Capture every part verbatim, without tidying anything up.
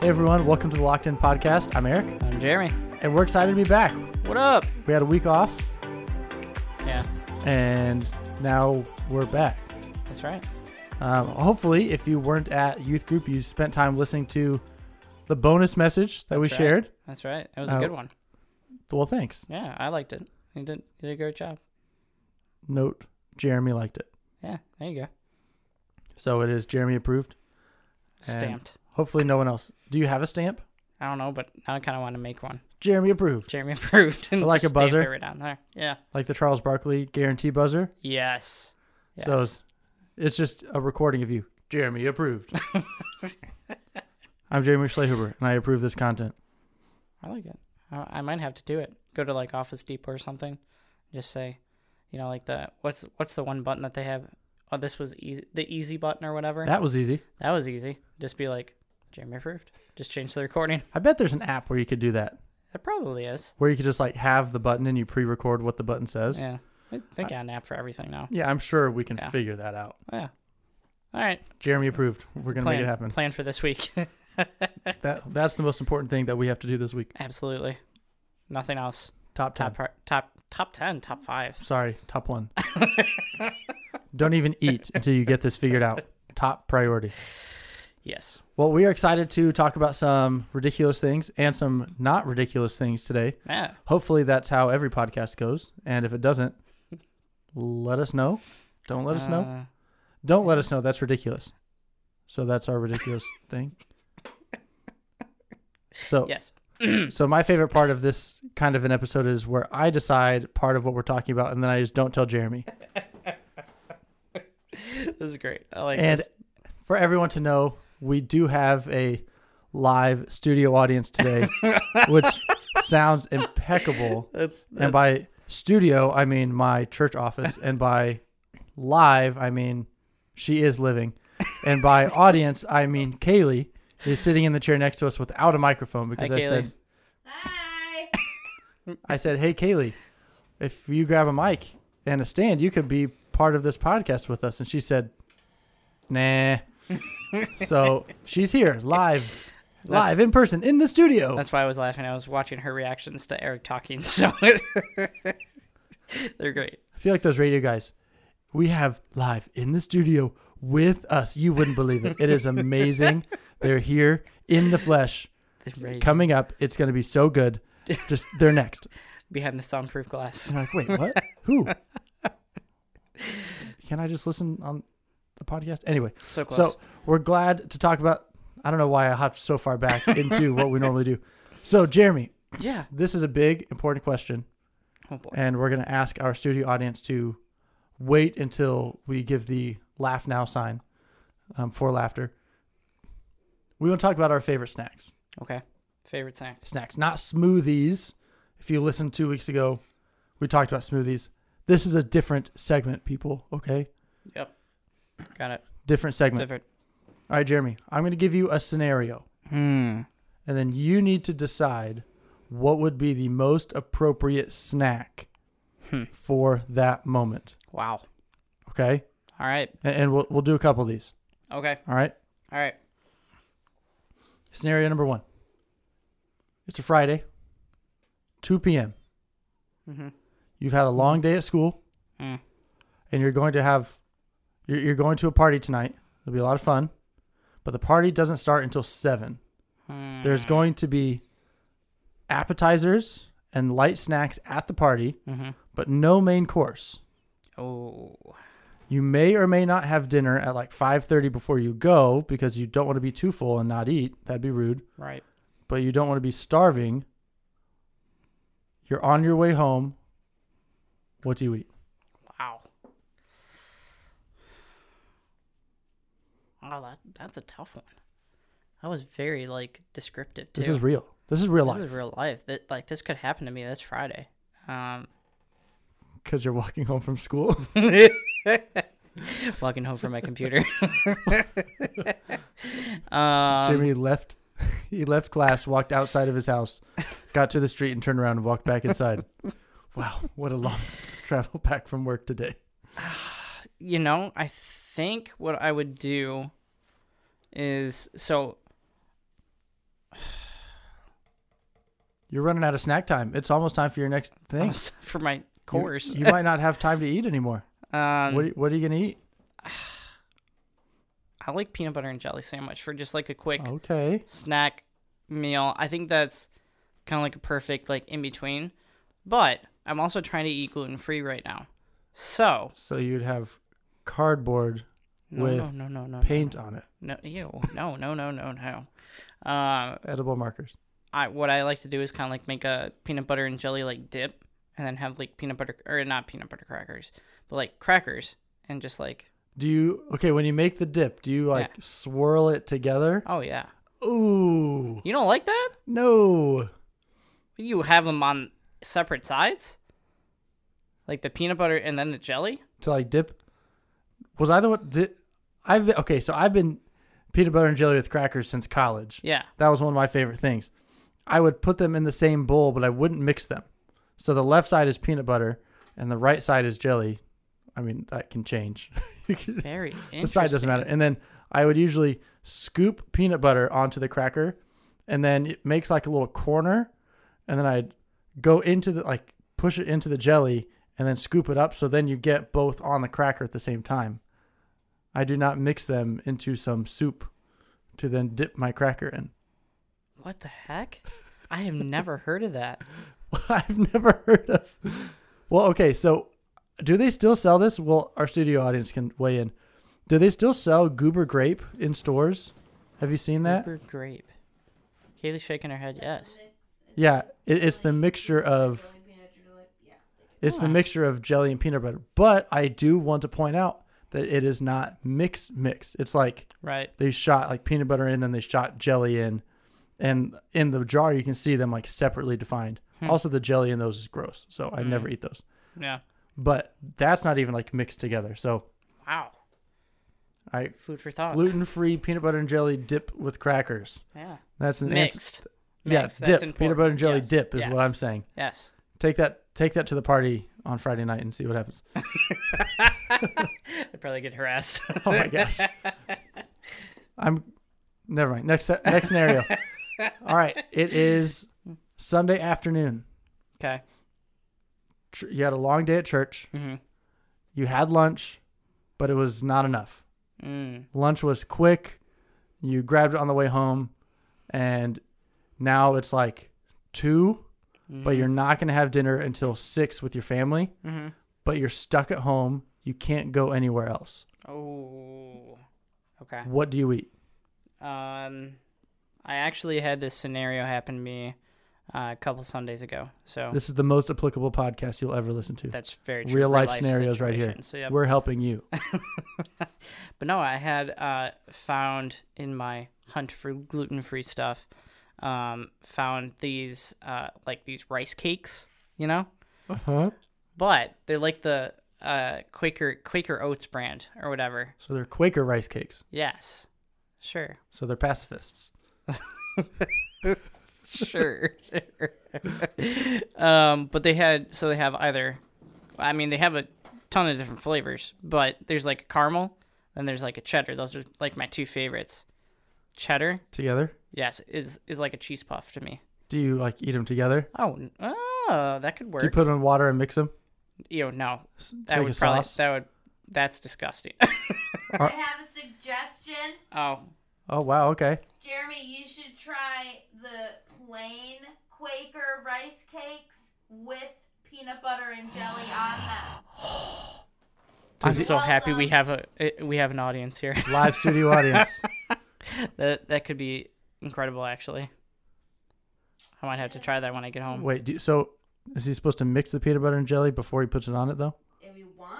Hey everyone, welcome to the Locked In Podcast. I'm Eric. I'm Jeremy. And we're excited to be back. What up? We had a week off. Yeah. And now we're back. That's right. Um, hopefully, if you weren't at youth group, you spent time listening to the bonus message that That's we right. shared. That's right. It was a uh, good one. Well, thanks. Yeah, I liked it. You did, you did a great job. Note, Jeremy liked it. Yeah, there you go. So it is Jeremy approved. Stamped. Hopefully no one else. Do you have a stamp? I don't know, but now I kind of want to make one. Jeremy approved. Jeremy approved. And like a buzzer. Stamp it right down there. Yeah. Like the Charles Barkley guarantee buzzer? Yes. yes. So it's, it's just a recording of you. Jeremy approved. I'm Jeremy Schleyhuber, and I approve this content. I like it. I, I might have to do it. Go to like Office Depot or something. Just say, you know, like the, what's what's the one button that they have? Oh, this was easy, the easy button or whatever. That was easy. That was easy. Just be like, Jeremy approved. Just change the recording. I bet there's an app where you could do that. There probably is. Where you could just like have the button and you pre-record what the button says. Yeah. I think I have an app for everything now. Yeah, I'm sure we can yeah. figure that out. Yeah. All right. Jeremy approved. We're going to make it happen. Plan for this week. that That's the most important thing that we have to do this week. Absolutely. Nothing else. Top ten. Top top, top ten. Top five. Sorry. Top one. Don't even eat until you get this figured out. Top priority. Yes. Well, we are excited to talk about some ridiculous things and some not ridiculous things today. Yeah. Hopefully that's how every podcast goes. And if it doesn't, let us know. Don't let uh, us know. Don't let us know. That's ridiculous. So that's our ridiculous thing. So yes. So my favorite part of this kind of an episode is where I decide part of what we're talking about, and then I just don't tell Jeremy. This is great. I like and this. And for everyone to know, we do have a live studio audience today, which sounds impeccable. That's, that's... And by studio, I mean my church office. And by live, I mean she is living. And by audience, I mean Kaylee is sitting in the chair next to us without a microphone because Hi, I Kaylee. said, Hi. I said, hey, Kaylee, if you grab a mic and a stand, you could be part of this podcast with us. And she said, nah. So she's here live, live that's, in person in the studio. That's why I was laughing. I was watching her reactions to Eric talking. So they're great. I feel like those radio guys. We have live in the studio with us. You wouldn't believe it. It is amazing. They're here in the flesh. Coming up. It's going to be so good. Just they're next. Behind the soundproof glass. And I'm like, wait, what? Who? Can I just listen on the podcast? Anyway, so, close. so we're glad to talk about, I don't know why I hopped so far back into what we normally do. So Jeremy, yeah, this is a big, important question. Oh boy. And we're going to ask our studio audience to wait until we give the laugh now sign um, for laughter. We want to talk about our favorite snacks. Okay. Favorite snacks. Snacks, not smoothies. If you listened two weeks ago, we talked about smoothies. This is a different segment, people. Okay. Yep. Got it. Different segment. Different. All right, Jeremy, I'm going to give you a scenario. Hmm. And then you need to decide what would be the most appropriate snack hmm. for that moment. Wow. Okay? All right. And, and we'll we'll do a couple of these. Okay. All right? All right. Scenario number one. It's a Friday, two p.m. Mm-hmm. You've had a long day at school, mm. and you're going to have... You're going to a party tonight. It'll be a lot of fun, but the party doesn't start until seven. Mm. There's going to be appetizers and light snacks at the party, mm-hmm. but no main course. Oh. You may or may not have dinner at like five thirty before you go because you don't want to be too full and not eat. That'd be rude. Right. But you don't want to be starving. You're on your way home. What do you eat? Oh, that, that's a tough one. That was very, like, descriptive, too. This is real. This is real life. This is real life. That, like, this could happen to me this Friday. Um, because you're walking home from school? Walking home from my computer. um, Jimmy left. He left class, walked outside of his house, got to the street, and turned around and walked back inside. Wow, what a long travel back from work today. You know, I think what I would do... is so you're running out of snack time. It's almost time for your next thing. Oh, for my course. You, you might not have time to eat anymore. Um, what, what are you going to eat? I like peanut butter and jelly sandwich for just like a quick okay. snack meal. I think that's kind of like a perfect like in between. But I'm also trying to eat gluten free right now. So. So you'd have cardboard no, with no, no, no, no, paint no. on it. No, ew. No, no, no, no, no. Uh, Edible markers. I what I like to do is kind of like make a peanut butter and jelly like dip, and then have like peanut butter or not peanut butter crackers, but like crackers and just like. Do you okay when you make the dip? Do you like yeah. swirl it together? Oh yeah. Ooh. You don't like that? No. You have them on separate sides, like the peanut butter and then the jelly to like dip. Was I the one? Did I've okay? So I've been peanut butter and jelly with crackers since college. Yeah, that was one of my favorite things. I would put them in the same bowl, but I wouldn't mix them. So the left side is peanut butter, and the right side is jelly. I mean, that can change. Very interesting. The side doesn't matter. And then I would usually scoop peanut butter onto the cracker, and then it makes like a little corner, and then I'd go into the, like, push it into the jelly, and then scoop it up, so then you get both on the cracker at the same time. I do not mix them into some soup to then dip my cracker in. What the heck? I have never heard of that. I've never heard of. Well, okay, so do they still sell this? Well, our studio audience can weigh in. Do they still sell Goober Grape in stores? Have you seen that? Goober Grape. Kaylee's shaking her head, yes. Yeah, it, it's the mixture of it's the mixture of jelly and peanut butter. But I do want to point out that it is not mixed mixed. It's like right. they shot like peanut butter in, then they shot jelly in. And in the jar, you can see them like separately defined. Hmm. Also, the jelly in those is gross, so I mm. never eat those. Yeah, but that's not even like mixed together. So, wow, I food for thought. Gluten-free peanut butter and jelly dip with crackers. Yeah, that's an mixed. Yeah, mixed. Dip that's important. Peanut butter and jelly yes. dip is yes. what I'm saying. Yes, take that take that to the party on Friday night and see what happens. I'd probably get harassed. Oh my gosh, I'm never mind. Next next scenario. All right, it is Sunday afternoon. Okay. You had a long day at church. Mm-hmm. You had lunch, but it was not enough. Mm. Lunch was quick. You grabbed it on the way home, and now it's like two, mm-hmm. but you're not going to have dinner until six with your family, mm-hmm. but you're stuck at home. You can't go anywhere else. Oh, okay. What do you eat? Um... I actually had this scenario happen to me uh, a couple Sundays ago. So this is the most applicable podcast you'll ever listen to. That's very true. Real life, life scenarios situation. Right here. So, yep. We're helping you. But no, I had uh, found in my hunt for gluten-free stuff, um, found these uh, like these rice cakes, you know? Uh-huh. But they're like the uh, Quaker Quaker Oats brand or whatever. So they're Quaker rice cakes. Yes. Sure. So they're pacifists. sure, sure. um, but they had so they have either, I mean they have a ton of different flavors, but there's like a caramel, and there's like a cheddar. Those are like my two favorites. Cheddar together? Yes, is is like a cheese puff to me. Do you like eat them together? Oh, oh that could work. Do you put them in water and mix them? You know, no, that like would probably sauce? that would that's disgusting. I have a suggestion. Oh. Oh wow, okay. Jeremy, you should try the plain Quaker rice cakes with peanut butter and jelly on them. I'm so happy we have a we have an audience here. Live studio audience. That that could be incredible, actually. I might have to try that when I get home. Wait, do, so is he supposed to mix the peanut butter and jelly before he puts it on it, though? If you want.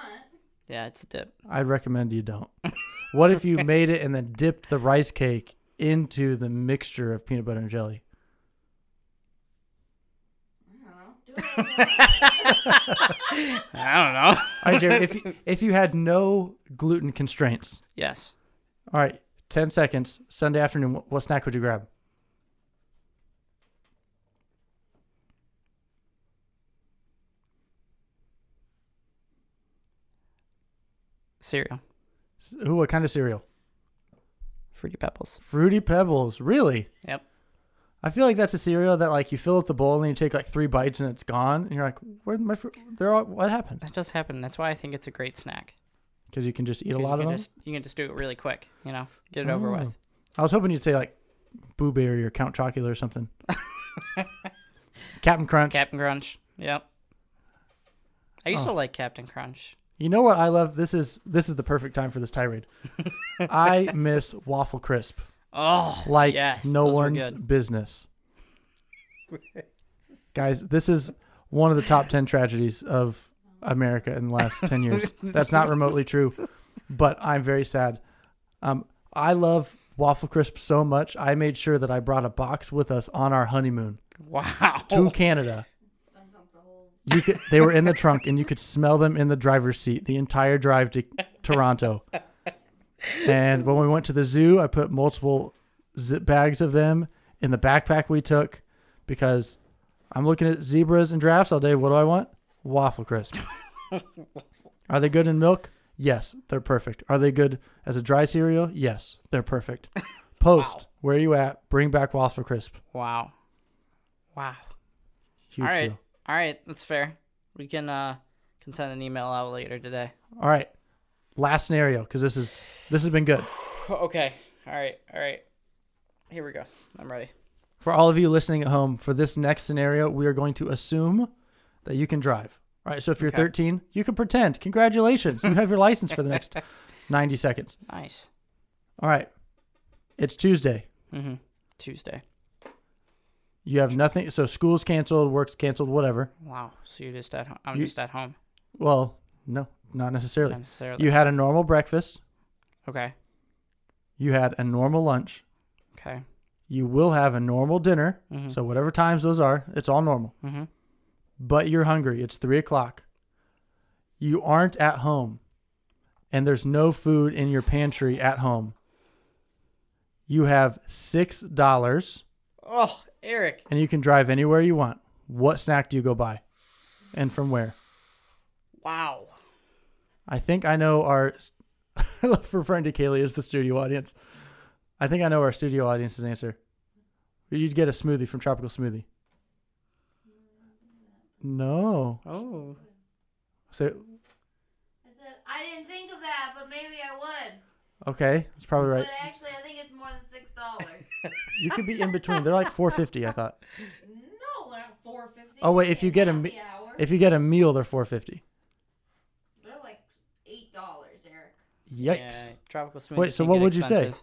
Yeah, it's a dip. I'd recommend you don't. What if you made it and then dipped the rice cake into the mixture of peanut butter and jelly? I don't know. I don't know. All right, Jeremy, if you, if you had no gluten constraints. Yes. All right, ten seconds. Sunday afternoon, what, what snack would you grab? Cereal. Ooh, what kind of cereal? Fruity Pebbles. Fruity Pebbles. Really? Yep. I feel like that's a cereal that, like, you fill up the bowl and then you take, like, three bites and it's gone. And you're like, where did my fruit? They're all, what happened? That does happen. That's why I think it's a great snack. Because you can just eat a lot of them? Just, you can just do it really quick, you know, get it oh. over with. I was hoping you'd say, like, Boo Berry or Count Chocula or something. Cap'n Crunch. Cap'n Crunch. Yep. I used oh. to like Captain Crunch. You know what I love? This is this is the perfect time for this tirade. I miss Waffle Crisp. Oh, like yes, no one's business. Guys, this is one of the top ten tragedies of America in the last ten years. That's not remotely true, but I'm very sad. Um, I love Waffle Crisp so much. I made sure that I brought a box with us on our honeymoon. Wow. To Canada. You could, they were in the trunk, and you could smell them in the driver's seat the entire drive to Toronto. And when we went to the zoo, I put multiple zip bags of them in the backpack we took because I'm looking at zebras and giraffes all day. What do I want? Waffle Crisp. Are they good in milk? Yes, they're perfect. Are they good as a dry cereal? Yes, they're perfect. Post, wow. Where are you at? Bring back Waffle Crisp. Wow. Wow. Huge all right. deal. All right, that's fair. We can uh, can send an email out later today. All right. Last scenario, because this is this has been good. Okay. All right. All right. Here we go. I'm ready. For all of you listening at home, for this next scenario, we are going to assume that you can drive. All right. So if you're okay. thirteen, you can pretend. Congratulations. You have your license for the next ninety seconds. Nice. All right. It's Tuesday. Mm-hmm. Tuesday. You have nothing. So school's canceled, work's canceled, whatever. Wow. So you're just at home. I'm you, just at home. Well, no. Not necessarily. Not necessarily. You had a normal breakfast. Okay. You had a normal lunch. Okay. You will have a normal dinner. Mm-hmm. So whatever times those are, it's all normal. Mm-hmm. But you're hungry. It's three o'clock. You aren't at home. And there's no food in your pantry at home. You have six dollars. Oh, Eric. And you can drive anywhere you want. What snack do you go buy? And from where? Wow. I think I know our, I love referring to Kaylee as the studio audience. I think I know our studio audience's answer. You'd get a smoothie from Tropical Smoothie. No. Oh. So, I said, I didn't think of that, but maybe I would. Okay, that's probably right. But actually, I think it's more than six dollars. You could be in between. They're like four fifty, I thought. No, they're not four fifty. Oh, wait, if you get a me- if you get a meal, they're four fifty. Yikes. Yeah, Tropical Smoothie. Wait, so what would expensive. You say?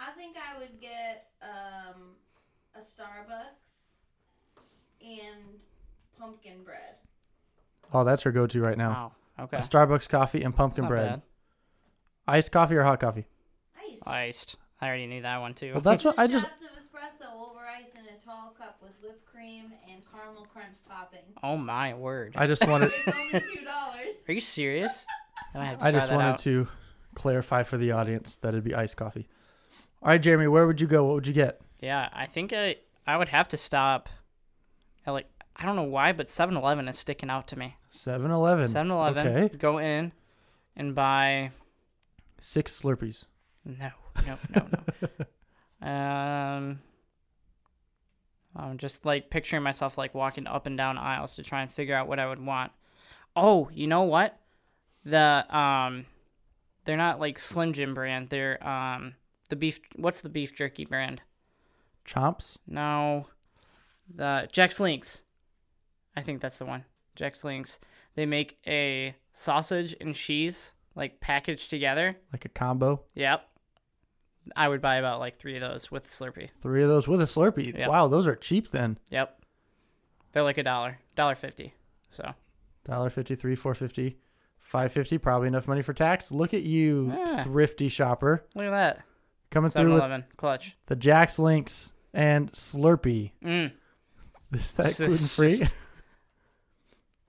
I think I would get um, a Starbucks and pumpkin bread. Oh, that's her go-to right now. Wow, okay. A Starbucks coffee and pumpkin bread. Bad. Iced coffee or hot coffee? Iced. Iced. I already knew that one, too. Well, that's what I just... Shots of espresso over ice in a tall cup with whipped cream and caramel crunch topping. Oh, my word. I just wanted... It's only two dollars. Are you serious? I, have to I just wanted out. to... clarify for the audience that it'd be iced coffee. All right, Jeremy, where would you go? What would you get? Yeah, I think I I would have to stop. I like I don't know why, but seven eleven is sticking out to me. seven eleven. seven eleven. Okay. Go in and buy six Slurpees. No, no, no, no. um, I'm just like picturing myself like walking up and down aisles to try and figure out what I would want. Oh, you know what? The um. They're not like Slim Jim brand. They're um the beef. What's the beef jerky brand? Chomps? No, the Jack Link's. I think that's the one. Jack Link's. They make a sausage and cheese like packaged together. Like a combo. Yep. I would buy about like three of those with a Slurpee. Three of those with a Slurpee. Yep. Wow, those are cheap then. Yep. They're like a dollar, dollar fifty. So. Dollar fifty three, four fifty. Five fifty, probably enough money for tax. Look at you, yeah. Thrifty shopper. Look at that. Coming through with clutch. The Jack Link's and Slurpee. Mm. Is that gluten free? Just...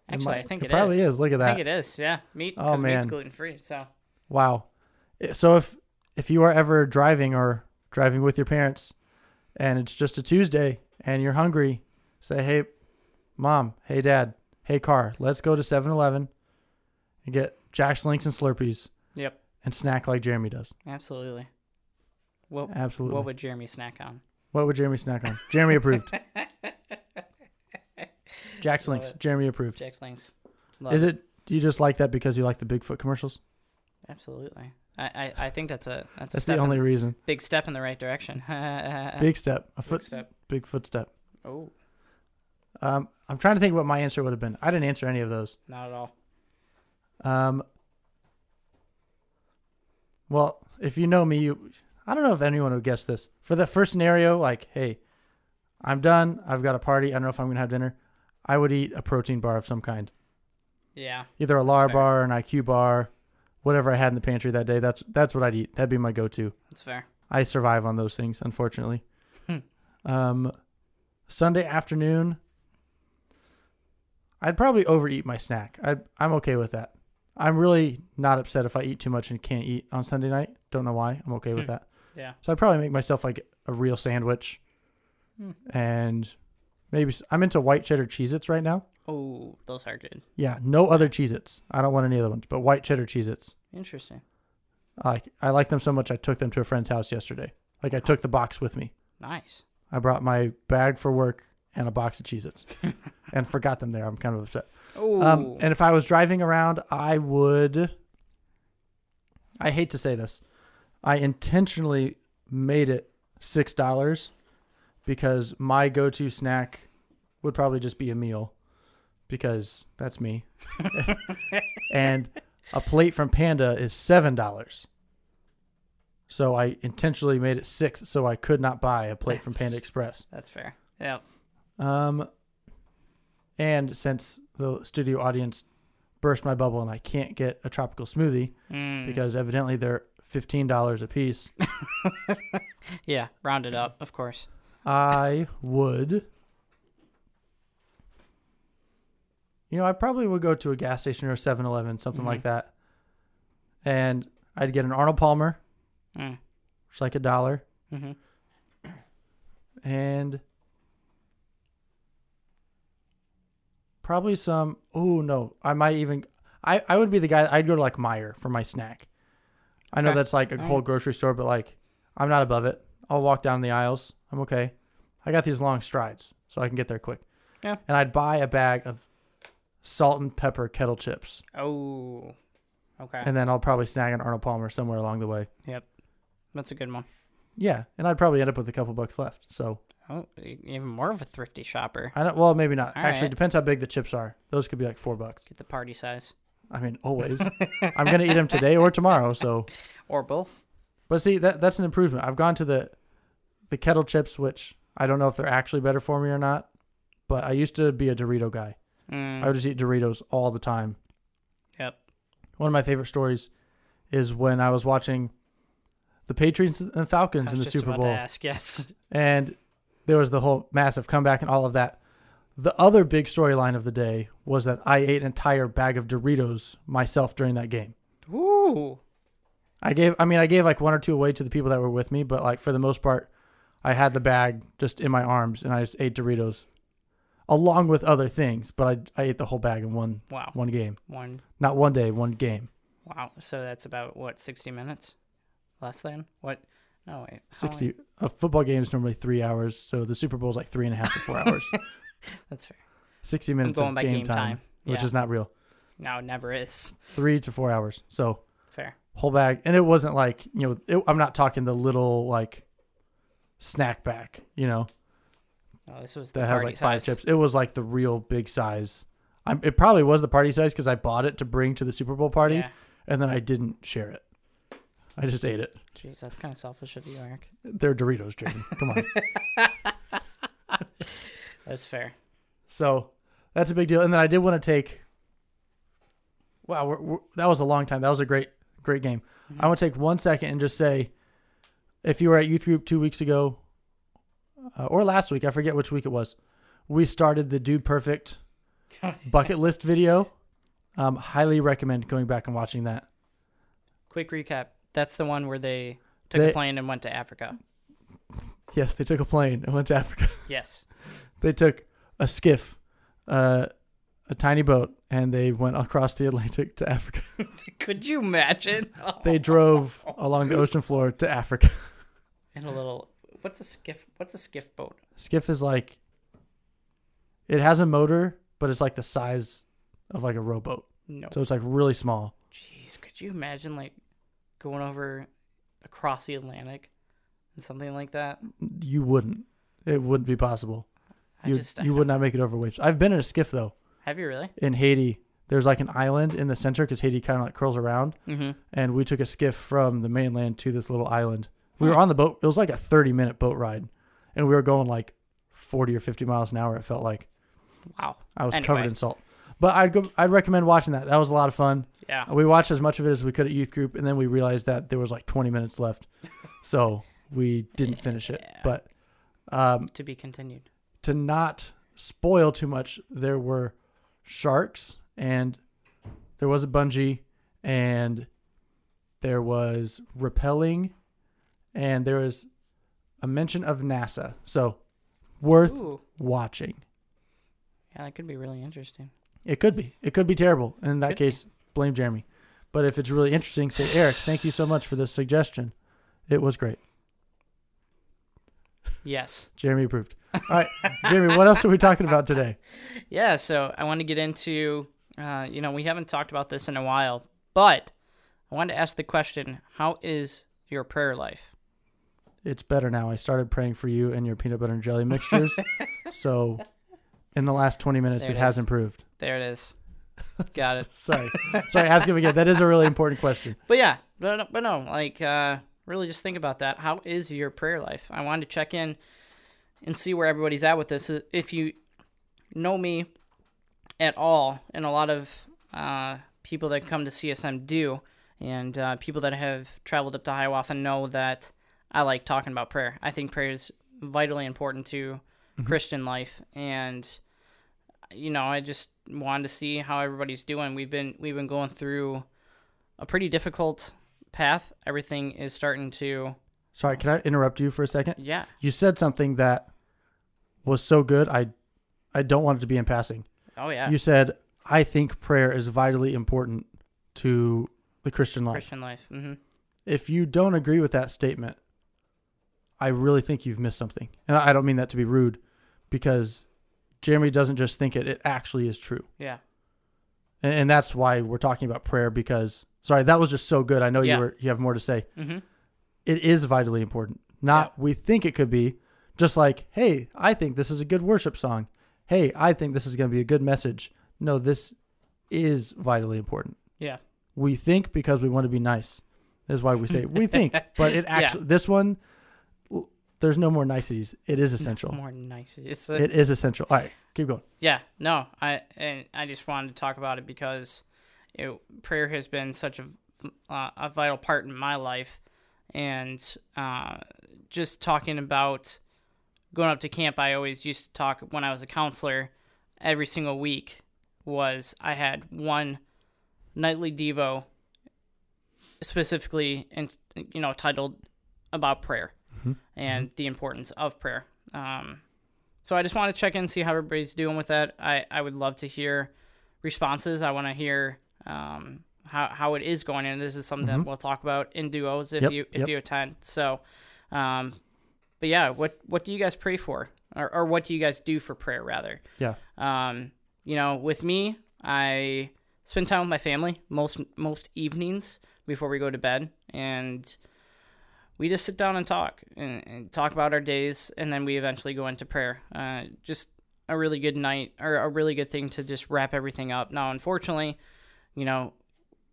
Actually, might, I think it, it is. Probably is. Look at that. I think it is. Yeah, meat. Oh man, meat's gluten free. So. Wow. So if if you are ever driving or driving with your parents, and it's just a Tuesday and you're hungry, say, hey, mom, hey, dad, hey, car, let's go to seven eleven. And get Jack Link's and Slurpees. Yep. And snack like Jeremy does. Absolutely. What, Absolutely. What would Jeremy snack on? What would Jeremy snack on? Jeremy approved. Jack Link's. Jeremy approved. Jack Link's. Is it? Do you just like that because you like the Bigfoot commercials? Absolutely. I, I, I think that's a that's, that's a the only in, reason. Big step in the right direction. Big step. A foot. Big, step. Big footstep. Oh. Um, I'm trying to think what my answer would have been. I didn't answer any of those. Not at all. Um. Well, if you know me, you. I don't know if anyone would guess this. For the first scenario, like, hey, I'm done. I've got a party. I don't know if I'm going to have dinner. I would eat a protein bar of some kind. Yeah. Either a L A R bar or an I Q bar, whatever I had in the pantry that day. That's that's what I'd eat. That'd be my go-to. That's fair. I survive on those things, unfortunately. um, Sunday afternoon, I'd probably overeat my snack. I'd, I'm okay with that. I'm really not upset if I eat too much and can't eat on Sunday night. Don't know why. I'm okay with that. Yeah. So I'd probably make myself like a real sandwich. Mm. And maybe I'm into white cheddar Cheez-Its right now. Oh, those are good. Yeah. No other Cheez-Its. I don't want any other ones, but white cheddar Cheez-Its. Interesting. I, I like them so much. I took them to a friend's house yesterday. Like I took the box with me. Nice. I brought my bag for work and a box of Cheez-Its and forgot them there. I'm kind of upset. Oh. Um, and if I was driving around, I would, I hate to say this. I intentionally made it six dollars because my go-to snack would probably just be a meal because that's me. And a plate from Panda is seven dollars. So I intentionally made it six so I could not buy a plate from Panda Express. That's fair. Yeah. Um, and since the studio audience burst my bubble and I can't get a tropical smoothie mm. because evidently they're fifteen dollars a piece. Yeah, round it up, of course. I would. You know, I probably would go to a gas station or a seven eleven, something mm-hmm. like that. And I'd get an Arnold Palmer, mm. which is like a dollar. Mm-hmm. And probably some, oh no, I might even, I, I would be the guy, I'd go to like Meijer for my snack. I know okay. that's like a whole right. grocery store, but like I'm not above it. I'll walk down the aisles. I'm okay. I got these long strides, so I can get there quick. Yeah. And I'd buy a bag of salt and pepper kettle chips. Oh, okay. And then I'll probably snag an Arnold Palmer somewhere along the way. Yep. That's a good one. Yeah. And I'd probably end up with a couple bucks left. So. Oh, even more of a thrifty shopper. I don't. Well, maybe not. All Actually, right. It depends how big the chips are. Those could be like four bucks. Get the party size. I mean, always. I'm going to eat them today or tomorrow, so. Or both. But see, that that's an improvement. I've gone to the the kettle chips, which I don't know if they're actually better for me or not, but I used to be a Dorito guy. Mm. I would just eat Doritos all the time. Yep. One of my favorite stories is when I was watching the Patriots and Falcons in the Super Bowl. I was just about to ask, yes. And there was the whole massive comeback and all of that. The other big storyline of the day was that I ate an entire bag of Doritos myself during that game. Ooh. I gave, I mean, I gave like one or two away to the people that were with me, but like for the most part, I had the bag just in my arms and I just ate Doritos along with other things, but I I ate the whole bag in one wow. one game. One. Not one day, one game. Wow. So that's about what, sixty minutes? Less than? What? No, wait. sixty. A football game is normally three hours, so the Super Bowl is like three and a half to four hours. That's fair. sixty minutes of game, game time, time. Yeah. Which is not real. No, it never is. Three to four hours. So fair. Whole bag. And it wasn't like, you know, it, I'm not talking the little like snack bag, you know, oh, this was the that has like five size. Chips. It was like the real big size. I'm, it probably was the party size because I bought it to bring to the Super Bowl party yeah. and then I didn't share it. I just ate it. Jeez, that's kind of selfish of you, Eric. They're Doritos, Jim. Come on. That's fair. So that's a big deal. And then I did want to take, wow, we're, we're, that was a long time. That was a great, great game. Mm-hmm. I want to take one second and just say, if you were at youth group two weeks ago uh, or last week, I forget which week it was, we started the Dude Perfect bucket list video. Um, highly recommend going back and watching that. Quick recap. That's the one where they took they, a plane and went to Africa. Yes, they took a plane and went to Africa. Yes. They took a skiff, uh, a tiny boat, and they went across the Atlantic to Africa. Could you imagine? Oh. They drove along the ocean floor to Africa. In a little what's a skiff? What's a skiff boat? Skiff is like, it has a motor, but it's like the size of like a rowboat. No. So it's like really small. Jeez, could you imagine like going over across the Atlantic and something like that? You wouldn't. It wouldn't be possible. I you just, you I would not make it over waves. I've been in a skiff though. Have you really? In Haiti. There's like an island in the center because Haiti kind of like curls around. Mm-hmm. And we took a skiff from the mainland to this little island. We were on the boat. It was like a thirty minute boat ride. And we were going like forty or fifty miles an hour, it felt like. Wow. I was anyway. covered in salt. But I'd go, I'd recommend watching that. That was a lot of fun. Yeah. We watched as much of it as we could at youth group. And then we realized that there was like twenty minutes left. So we didn't finish it. Yeah. But um, to be continued. To not spoil too much, there were sharks. And there was a bungee, and there was rappelling, and there was a mention of NASA. So worth Ooh. watching. Yeah, that could be really interesting. It could be. It could be terrible. And in that could case, be. blame Jeremy. But if it's really interesting, say, Eric, thank you so much for this suggestion. It was great. Yes. Jeremy approved. All right, Jeremy, what else are we talking about today? Yeah, so I want to get into... Uh, you know, we haven't talked about this in a while, but I wanted to ask the question, how is your prayer life? It's better now. I started praying for you and your peanut butter and jelly mixtures. So in the last twenty minutes, it, it has improved. There it is. Got it. Sorry. Sorry, ask him again. That is a really important question. But yeah, but no, but no like, uh, really just think about that. How is your prayer life? I wanted to check in and see where everybody's at with this. If you know me at all, and a lot of uh, people that come to C S M do, and uh, people that have traveled up to Hiawatha know that I like talking about prayer. I think prayer is vitally important to mm-hmm. Christian life, and you know, I just wanted to see how everybody's doing. We've been we've been going through a pretty difficult path. Everything is starting to. Sorry, can I interrupt you for a second? Yeah. You said something that was so good. I I don't want it to be in passing. Oh, yeah. You said, I think prayer is vitally important to the Christian life. Christian life. Mm-hmm. If you don't agree with that statement, I really think you've missed something. And I don't mean that to be rude, because Jeremy doesn't just think it. It actually is true. Yeah. And, and that's why we're talking about prayer, because, sorry, that was just so good. I know yeah. you were you have more to say. Mm-hmm. It is vitally important. Not yeah. we think it could be, just like, hey, I think this is a good worship song. Hey, I think this is going to be a good message. No, this is vitally important. Yeah. We think because we want to be nice. That's why we say we think. But it actually, yeah. this one, there's no more niceties. It is essential. No more niceties. It is essential. All right, keep going. Yeah, no, I and I just wanted to talk about it because it, prayer has been such a, uh, a vital part in my life. And uh, just talking about... Going up to camp, I always used to talk when I was a counselor every single week was I had one nightly Devo specifically, in, you know, titled about prayer mm-hmm. and mm-hmm. the importance of prayer. Um, so I just want to check in and see how everybody's doing with that. I, I would love to hear responses. I want to hear um, how, how it is going. And this is something mm-hmm. that we'll talk about in duos if yep, you if yep. you attend. So... Um, But yeah, what, what do you guys pray for? Or, or what do you guys do for prayer, rather? Yeah. Um, you know, with me, I spend time with my family most most evenings before we go to bed. And we just sit down and talk. And, and talk about our days. And then we eventually go into prayer. Uh, just a really good night. Or a really good thing to just wrap everything up. Now, unfortunately, you know,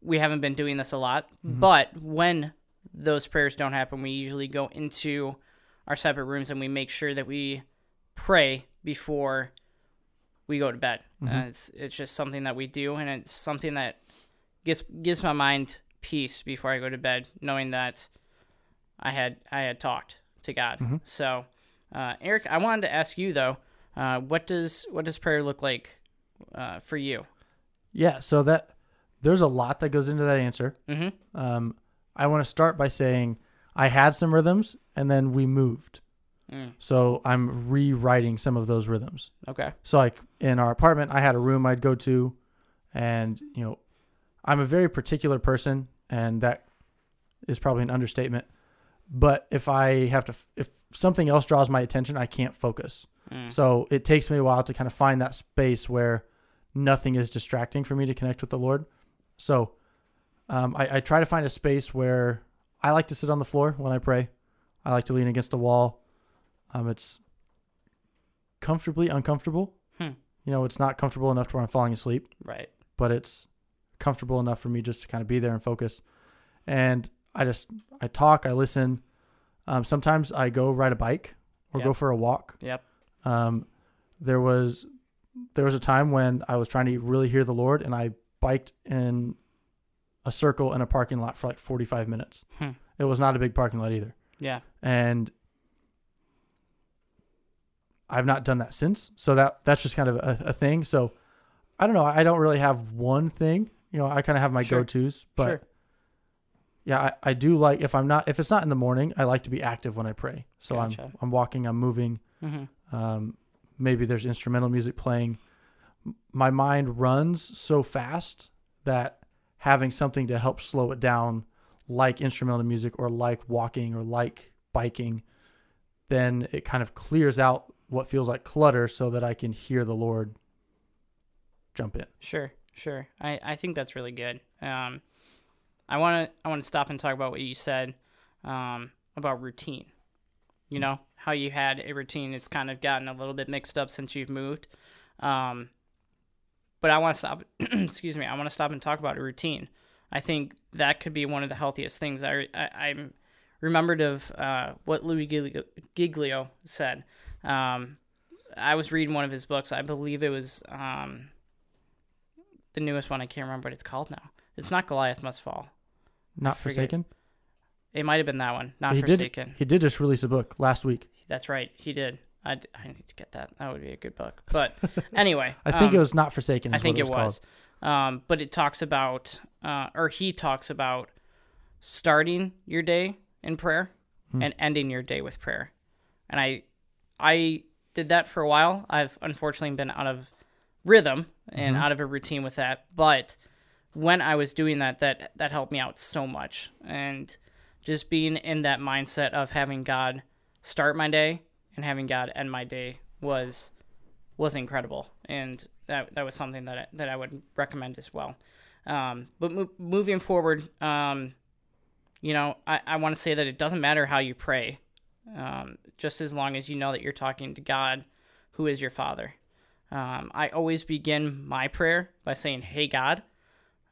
we haven't been doing this a lot. Mm-hmm. But when those prayers don't happen, we usually go into... our separate rooms, and we make sure that we pray before we go to bed. Mm-hmm. Uh, it's it's just something that we do, and it's something that gets gives my mind peace before I go to bed, knowing that I had I had talked to God. Mm-hmm. So, uh, Eric, I wanted to ask you though, uh, what does what does prayer look like uh, for you? Yeah, so that there's a lot that goes into that answer. Mm-hmm. Um, I want to start by saying. I had some rhythms, and then we moved. Mm. So I'm rewriting some of those rhythms. Okay. So like in our apartment, I had a room I'd go to, and you know, I'm a very particular person, and that is probably an understatement. But if I have to, if something else draws my attention, I can't focus. Mm. So it takes me a while to kind of find that space where nothing is distracting for me to connect with the Lord. So um, I, I try to find a space where I like to sit on the floor when I pray. I like to lean against the wall. Um, it's comfortably uncomfortable. Hmm. You know, it's not comfortable enough to where I'm falling asleep. Right. But it's comfortable enough for me just to kind of be there and focus. And I just, I talk, I listen. Um, sometimes I go ride a bike or yep. go for a walk. Yep. Um, there was, there was a time when I was trying to really hear the Lord, and I biked in a circle in a parking lot for like forty-five minutes. Hmm. It was not a big parking lot either. Yeah. And I've not done that since. So that, that's just kind of a, a thing. So I don't know. I don't really have one thing, you know, I kind of have my sure. go-tos, but sure. yeah, I, I do like, if I'm not, if it's not in the morning, I like to be active when I pray. So gotcha. I'm, I'm walking, I'm moving. Mm-hmm. Um, maybe there's instrumental music playing. My mind runs so fast that having something to help slow it down, like instrumental music or like walking or like biking, then it kind of clears out what feels like clutter so that I can hear the Lord jump in. Sure, sure. I, I think that's really good. Um, I want to I want to stop and talk about what you said um, about routine. You know, how you had a routine. It's kind of gotten a little bit mixed up since you've moved. Um, but I want to stop, excuse me, I want to stop and talk about a routine. I think that could be one of the healthiest things. I, I, I'm remembered of uh, what Louis Giglio, Giglio said. Um, I was reading one of his books. I believe it was um, the newest one. I can't remember what it's called now. It's not Goliath Must Fall. Not Forsaken? It might have been that one. Not he Forsaken. Did, he did just release a book last week. That's right. He did. I, I need to get that. That would be a good book. But anyway. I think um, it was Not Forsaken. I think it was. It was. Um, but it talks about, uh, or he talks about starting your day in prayer hmm. and ending your day with prayer. And I, I did that for a while. I've unfortunately been out of rhythm and mm-hmm. out of a routine with that. But when I was doing that, that, that helped me out so much. And just being in that mindset of having God start my day and having God end my day was was incredible. And that that was something that I, that I would recommend as well. Um, but mo- moving forward, um, you know, I, I want to say that it doesn't matter how you pray, um, just as long as you know that you're talking to God, who is your Father. Um, I always begin my prayer by saying, "Hey, God,"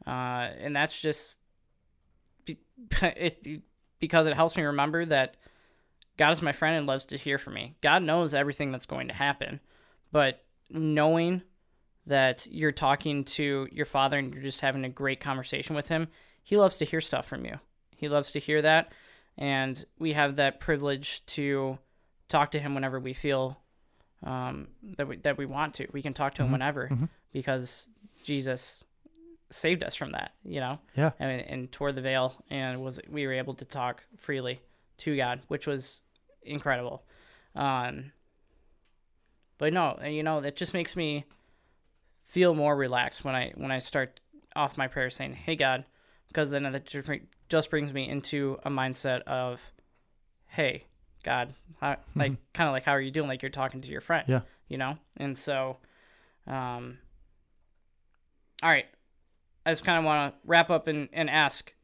uh, and that's just be- it. Because it helps me remember that God is my friend and loves to hear from me. God knows everything that's going to happen, but knowing that you're talking to your Father and you're just having a great conversation with him, he loves to hear stuff from you. He loves to hear that, and we have that privilege to talk to him whenever we feel um, that we that we want to. We can talk to mm-hmm. him whenever mm-hmm. because Jesus saved us from that, you know, yeah, and, and tore the veil, and was we were able to talk freely to God, which was incredible. Um, but no, and you know, that just makes me feel more relaxed when I when I start off my prayer saying, "Hey God," because then that just brings me into a mindset of, "Hey God," how, mm-hmm. like kind of like how are you doing? Like you're talking to your friend, yeah, you know. And so, um, all right. I just kind of want to wrap up and, and ask,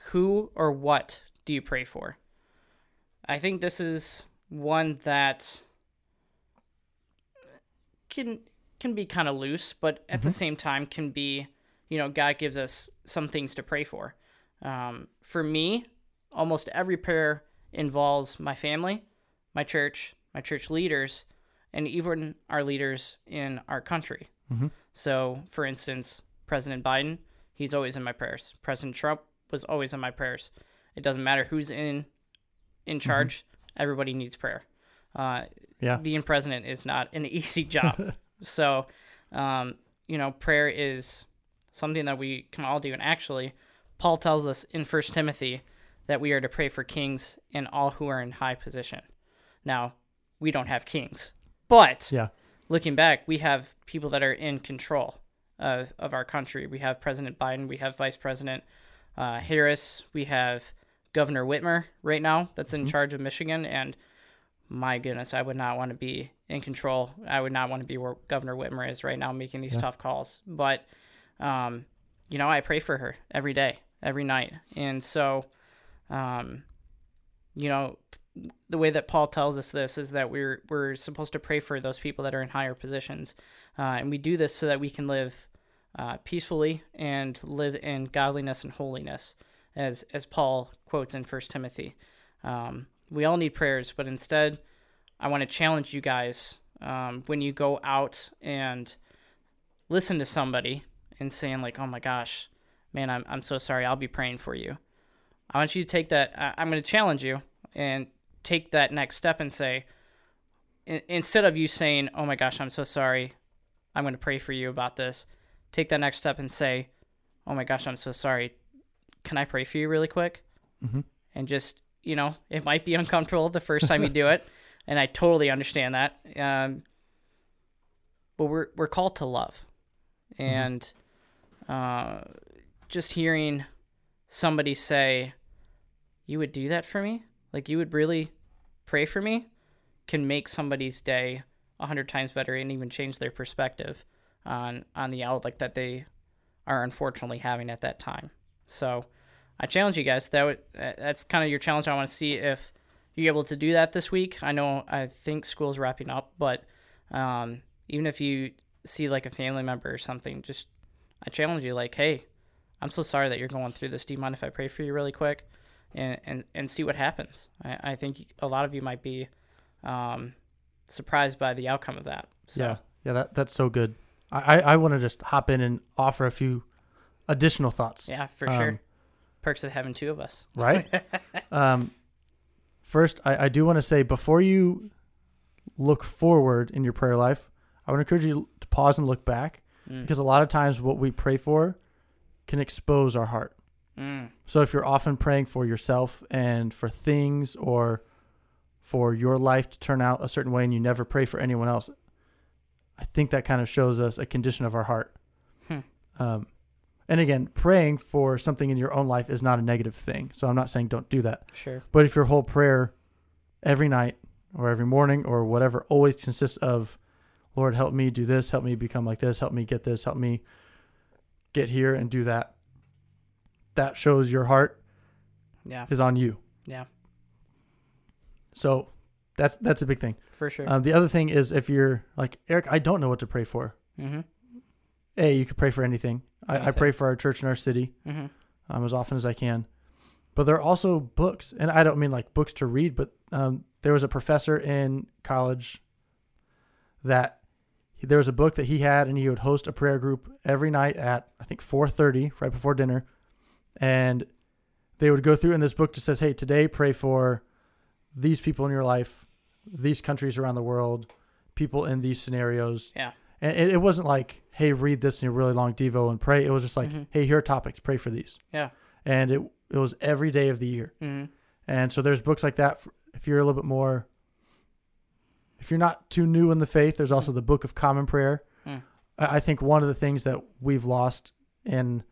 who or what do you pray for? I think this is one that can can be kind of loose, but at mm-hmm. the same time can be, you know, God gives us some things to pray for. Um, for me, almost every prayer involves my family, my church, my church leaders, and even our leaders in our country. Mm-hmm. So, for instance, President Biden, he's always in my prayers. President Trump was always in my prayers. It doesn't matter who's in in charge. Mm-hmm. Everybody needs prayer. Uh, yeah. Being president is not an easy job. So, um, you know, prayer is something that we can all do. And actually, Paul tells us in First Timothy that we are to pray for kings and all who are in high position. Now, we don't have kings. But yeah. looking back, we have people that are in control Of, of our country. We have President Biden, we have Vice President uh, Harris, we have Governor Whitmer right now that's in mm-hmm. charge of Michigan, and my goodness, I would not want to be in control. I would not want to be where Governor Whitmer is right now making these yeah. tough calls. But, um, you know, I pray for her every day, every night. And so, um, you know, the way that Paul tells us this is that we're we're supposed to pray for those people that are in higher positions. Uh, and we do this so that we can live uh, peacefully and live in godliness and holiness, as as Paul quotes in First Timothy. Um, we all need prayers, but instead, I want to challenge you guys um, when you go out and listen to somebody and saying like, oh my gosh, man, I'm I'm so sorry. I'll be praying for you. I want you to take that. I, I'm going to challenge you and take that next step and say, in, instead of you saying, oh my gosh, I'm so sorry, I'm going to pray for you about this. Take that next step and say, oh my gosh, I'm so sorry. Can I pray for you really quick? Mm-hmm. And just, you know, it might be uncomfortable the first time you do it. And I totally understand that. Um, but we're, we're called to love. Mm-hmm. And uh, just hearing somebody say, you would do that for me? Like, you would really pray for me? Can make somebody's day a hundred times better and even change their perspective on, on the outlook that they are unfortunately having at that time. So I challenge you guys. That would, that's kind of your challenge. I want to see if you're able to do that this week. I know, I think school's wrapping up, but um, even if you see like a family member or something, just, I challenge you like, hey, I'm so sorry that you're going through this. Do you mind if I pray for you really quick? And, and, and see what happens. I, I think a lot of you might be um, surprised by the outcome of that. So. Yeah, yeah, that that's so good. I, I want to just hop in and offer a few additional thoughts. Yeah, for um, sure. Perks of having two of us. Right? um, first, I, I do want to say, before you look forward in your prayer life, I would encourage you to pause and look back, mm. because a lot of times what we pray for can expose our heart. Mm. So if you're often praying for yourself and for things or for your life to turn out a certain way and you never pray for anyone else, I think that kind of shows us a condition of our heart. Hmm. Um, and again, praying for something in your own life is not a negative thing. So I'm not saying don't do that. Sure. But if your whole prayer every night or every morning or whatever always consists of, Lord, help me do this, help me become like this, help me get this, help me get here and do that, that shows your heart yeah. is on you. Yeah. So that's that's a big thing. For sure. Um, the other thing is, if you're like, Eric, I don't know what to pray for. Mm-hmm. A, you could pray for anything. anything. I, I pray for our church and our city mm-hmm. um, as often as I can. But there are also books, and I don't mean like books to read, but um, there was a professor in college that there was a book that he had, and he would host a prayer group every night at, I think, four thirty, right before dinner. And they would go through, and this book just says, hey, today pray for these people in your life, these countries around the world, people in these scenarios. Yeah. And it, it wasn't like, hey, read this in a really long Devo and pray. It was just like, mm-hmm. hey, here are topics, pray for these. Yeah. And it it was every day of the year. Mm-hmm. And so there's books like that. For, if you're a little bit more, if you're not too new in the faith, there's also mm-hmm. the Book of Common Prayer. Mm. I, I think one of the things that we've lost in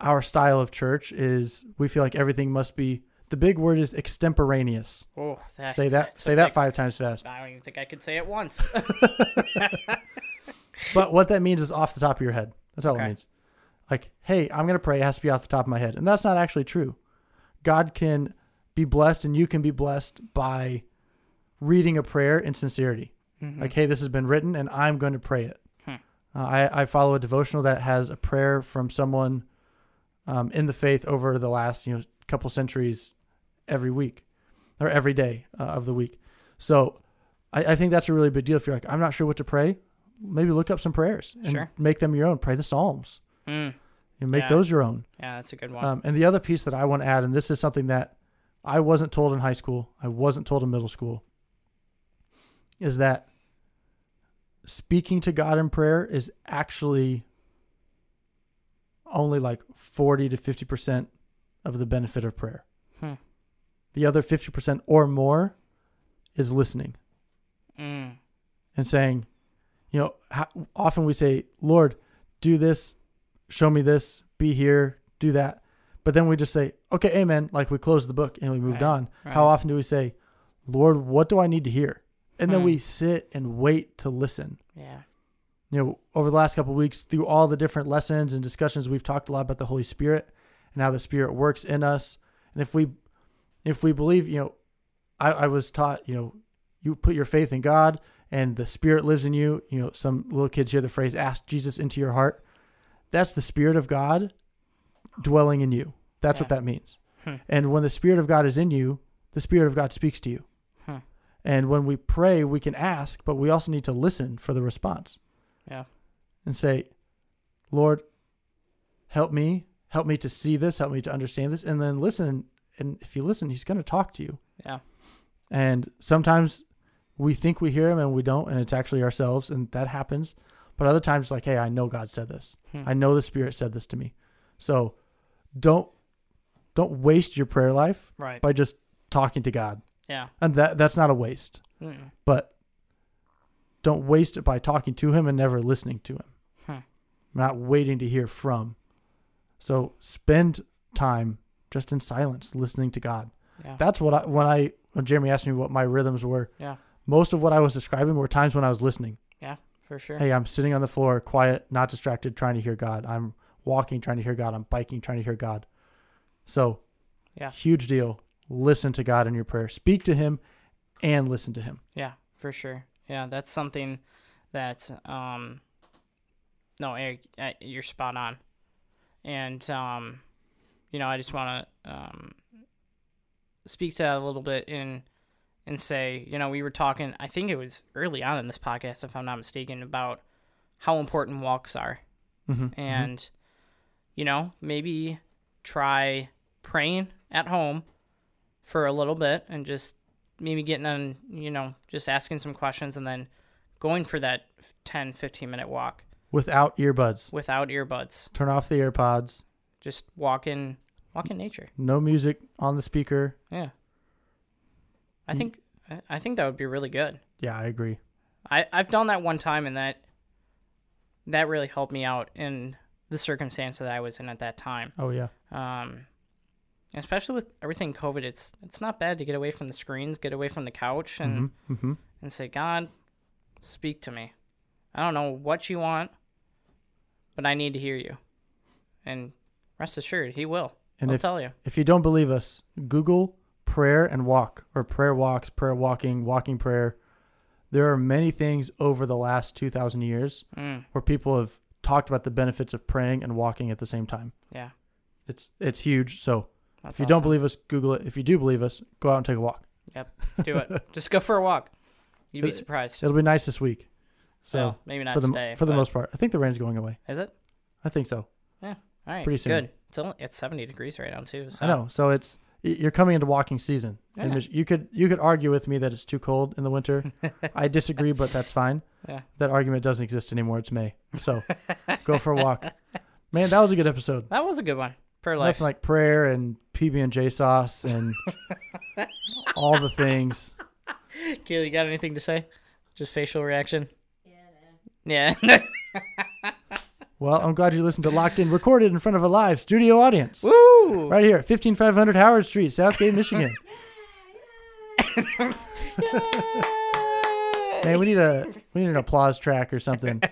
our style of church is we feel like everything must be, the big word is extemporaneous. Oh, that's, say that, that's say that big, five times fast. I don't even think I could say it once. But what that means is off the top of your head. That's all okay. it means. Like, hey, I'm going to pray. It has to be off the top of my head. And that's not actually true. God can be blessed and you can be blessed by reading a prayer in sincerity. Mm-hmm. Like, hey, this has been written and I'm going to pray it. Hmm. Uh, I, I follow a devotional that has a prayer from someone Um, in the faith over the last you know couple centuries every week or every day uh, of the week. So I, I think that's a really big deal. If you're like, I'm not sure what to pray, maybe look up some prayers and sure. make them your own. Pray the Psalms mm. and make yeah. those your own. Yeah, that's a good one. Um, and the other piece that I want to add, and this is something that I wasn't told in high school, I wasn't told in middle school, is that speaking to God in prayer is actually only like forty to fifty percent of the benefit of prayer. Hmm. The other fifty percent or more is listening mm. and saying, you know, how, often we say, Lord, do this, show me this, be here, do that. But then we just say, okay, amen. Like we closed the book and we moved right. on. Right. How often do we say, Lord, what do I need to hear? And hmm. then we sit and wait to listen. Yeah. You know, over the last couple of weeks, through all the different lessons and discussions, we've talked a lot about the Holy Spirit and how the Spirit works in us. And if we, if we believe, you know, I, I was taught, you know, you put your faith in God and the Spirit lives in you. You know, some little kids hear the phrase, ask Jesus into your heart. That's the Spirit of God dwelling in you. That's yeah. what that means. Hmm. And when the Spirit of God is in you, the Spirit of God speaks to you. Hmm. And when we pray, we can ask, but we also need to listen for the response. Yeah. And say, Lord, help me. Help me to see this. Help me to understand this. And then listen. And if you listen, he's going to talk to you. Yeah. And sometimes we think we hear him and we don't, and it's actually ourselves, and that happens. But other times, like, hey, I know God said this. Hmm. I know the Spirit said this to me. So don't don't waste your prayer life right. by just talking to God. Yeah. And that that's not a waste. Mm. But don't waste it by talking to him and never listening to him. Hmm. Not waiting to hear from. So spend time just in silence listening to God. Yeah. That's what I, when I, when Jeremy asked me what my rhythms were, yeah. most of what I was describing were times when I was listening. Yeah, for sure. Hey, I'm sitting on the floor, quiet, not distracted, trying to hear God. I'm walking, trying to hear God. I'm biking, trying to hear God. So yeah, huge deal. Listen to God in your prayer. Speak to him and listen to him. Yeah, for sure. Yeah, that's something that, um, no, Eric, you're spot on. And, um, you know, I just want to um, speak to that a little bit and, and say, you know, we were talking, I think it was early on in this podcast, if I'm not mistaken, about how important walks are. Mm-hmm. And, mm-hmm. you know, maybe try praying at home for a little bit and just maybe getting on, you know, just asking some questions and then going for that ten, fifteen minute walk. Without earbuds. Without earbuds. Turn off the AirPods. Just walk in, walk in nature. No music on the speaker. Yeah. I think, I think that would be really good. Yeah, I agree. I, I've done that one time and that, that really helped me out in the circumstance that I was in at that time. Oh yeah. Um, Especially with everything COVID, it's it's not bad to get away from the screens, get away from the couch, and mm-hmm. and say, God, speak to me. I don't know what you want, but I need to hear you. And rest assured, he will. And I'll if, tell you. If you don't believe us, Google prayer and walk, or prayer walks, prayer walking, walking prayer. There are many things over the last two thousand years mm. where people have talked about the benefits of praying and walking at the same time. Yeah. It's, it's huge, so... That's if you awesome. Don't believe us, Google it. If you do believe us, go out and take a walk. Yep, do it. Just go for a walk. You'd be surprised. It'll be nice this week. So well, maybe not for the, today. For the most part. I think the rain's going away. Is it? I think so. Yeah, all right. Pretty soon. Good. It's, only, it's seventy degrees right now, too. So. I know. So it's you're coming into walking season. Yeah. And you could you could argue with me that it's too cold in the winter. I disagree, but that's fine. Yeah. That argument doesn't exist anymore. It's May. So go for a walk. Man, that was a good episode. That was a good one. Prayer life. Nothing like prayer and P B and J sauce and all the things. Kaylee, you got anything to say? Just facial reaction? Yeah. Yeah. Well, I'm glad you listened to Locked In, recorded in front of a live studio audience. Woo! Right here at fifteen five hundred Howard Street, Southgate, Michigan. Man, we need a we need an applause track or something.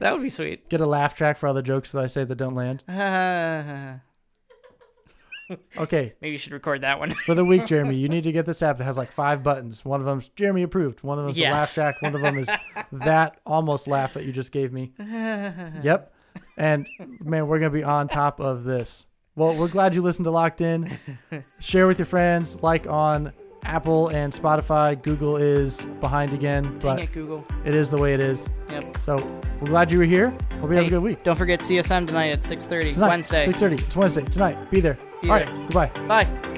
That would be sweet. Get a laugh track for all the jokes that I say that don't land. Okay. Maybe you should record that one. For the week, Jeremy, you need to get this app that has like five buttons. One of them's Jeremy approved. One of them's yes. a laugh track. One of them is that almost laugh that you just gave me. Yep. And man, we're going to be on top of this. Well, we're glad you listened to Locked In. Share with your friends. Like on Apple and Spotify. Google is behind again. Dang but it, Google. It is the way it is. Yep. So we're glad you were here. Hope you hey, have a good week. Don't forget C S M tonight at six thirty. Tonight, Wednesday. six thirty. It's Wednesday. Tonight. Be there. Be All there. right. Goodbye. Bye.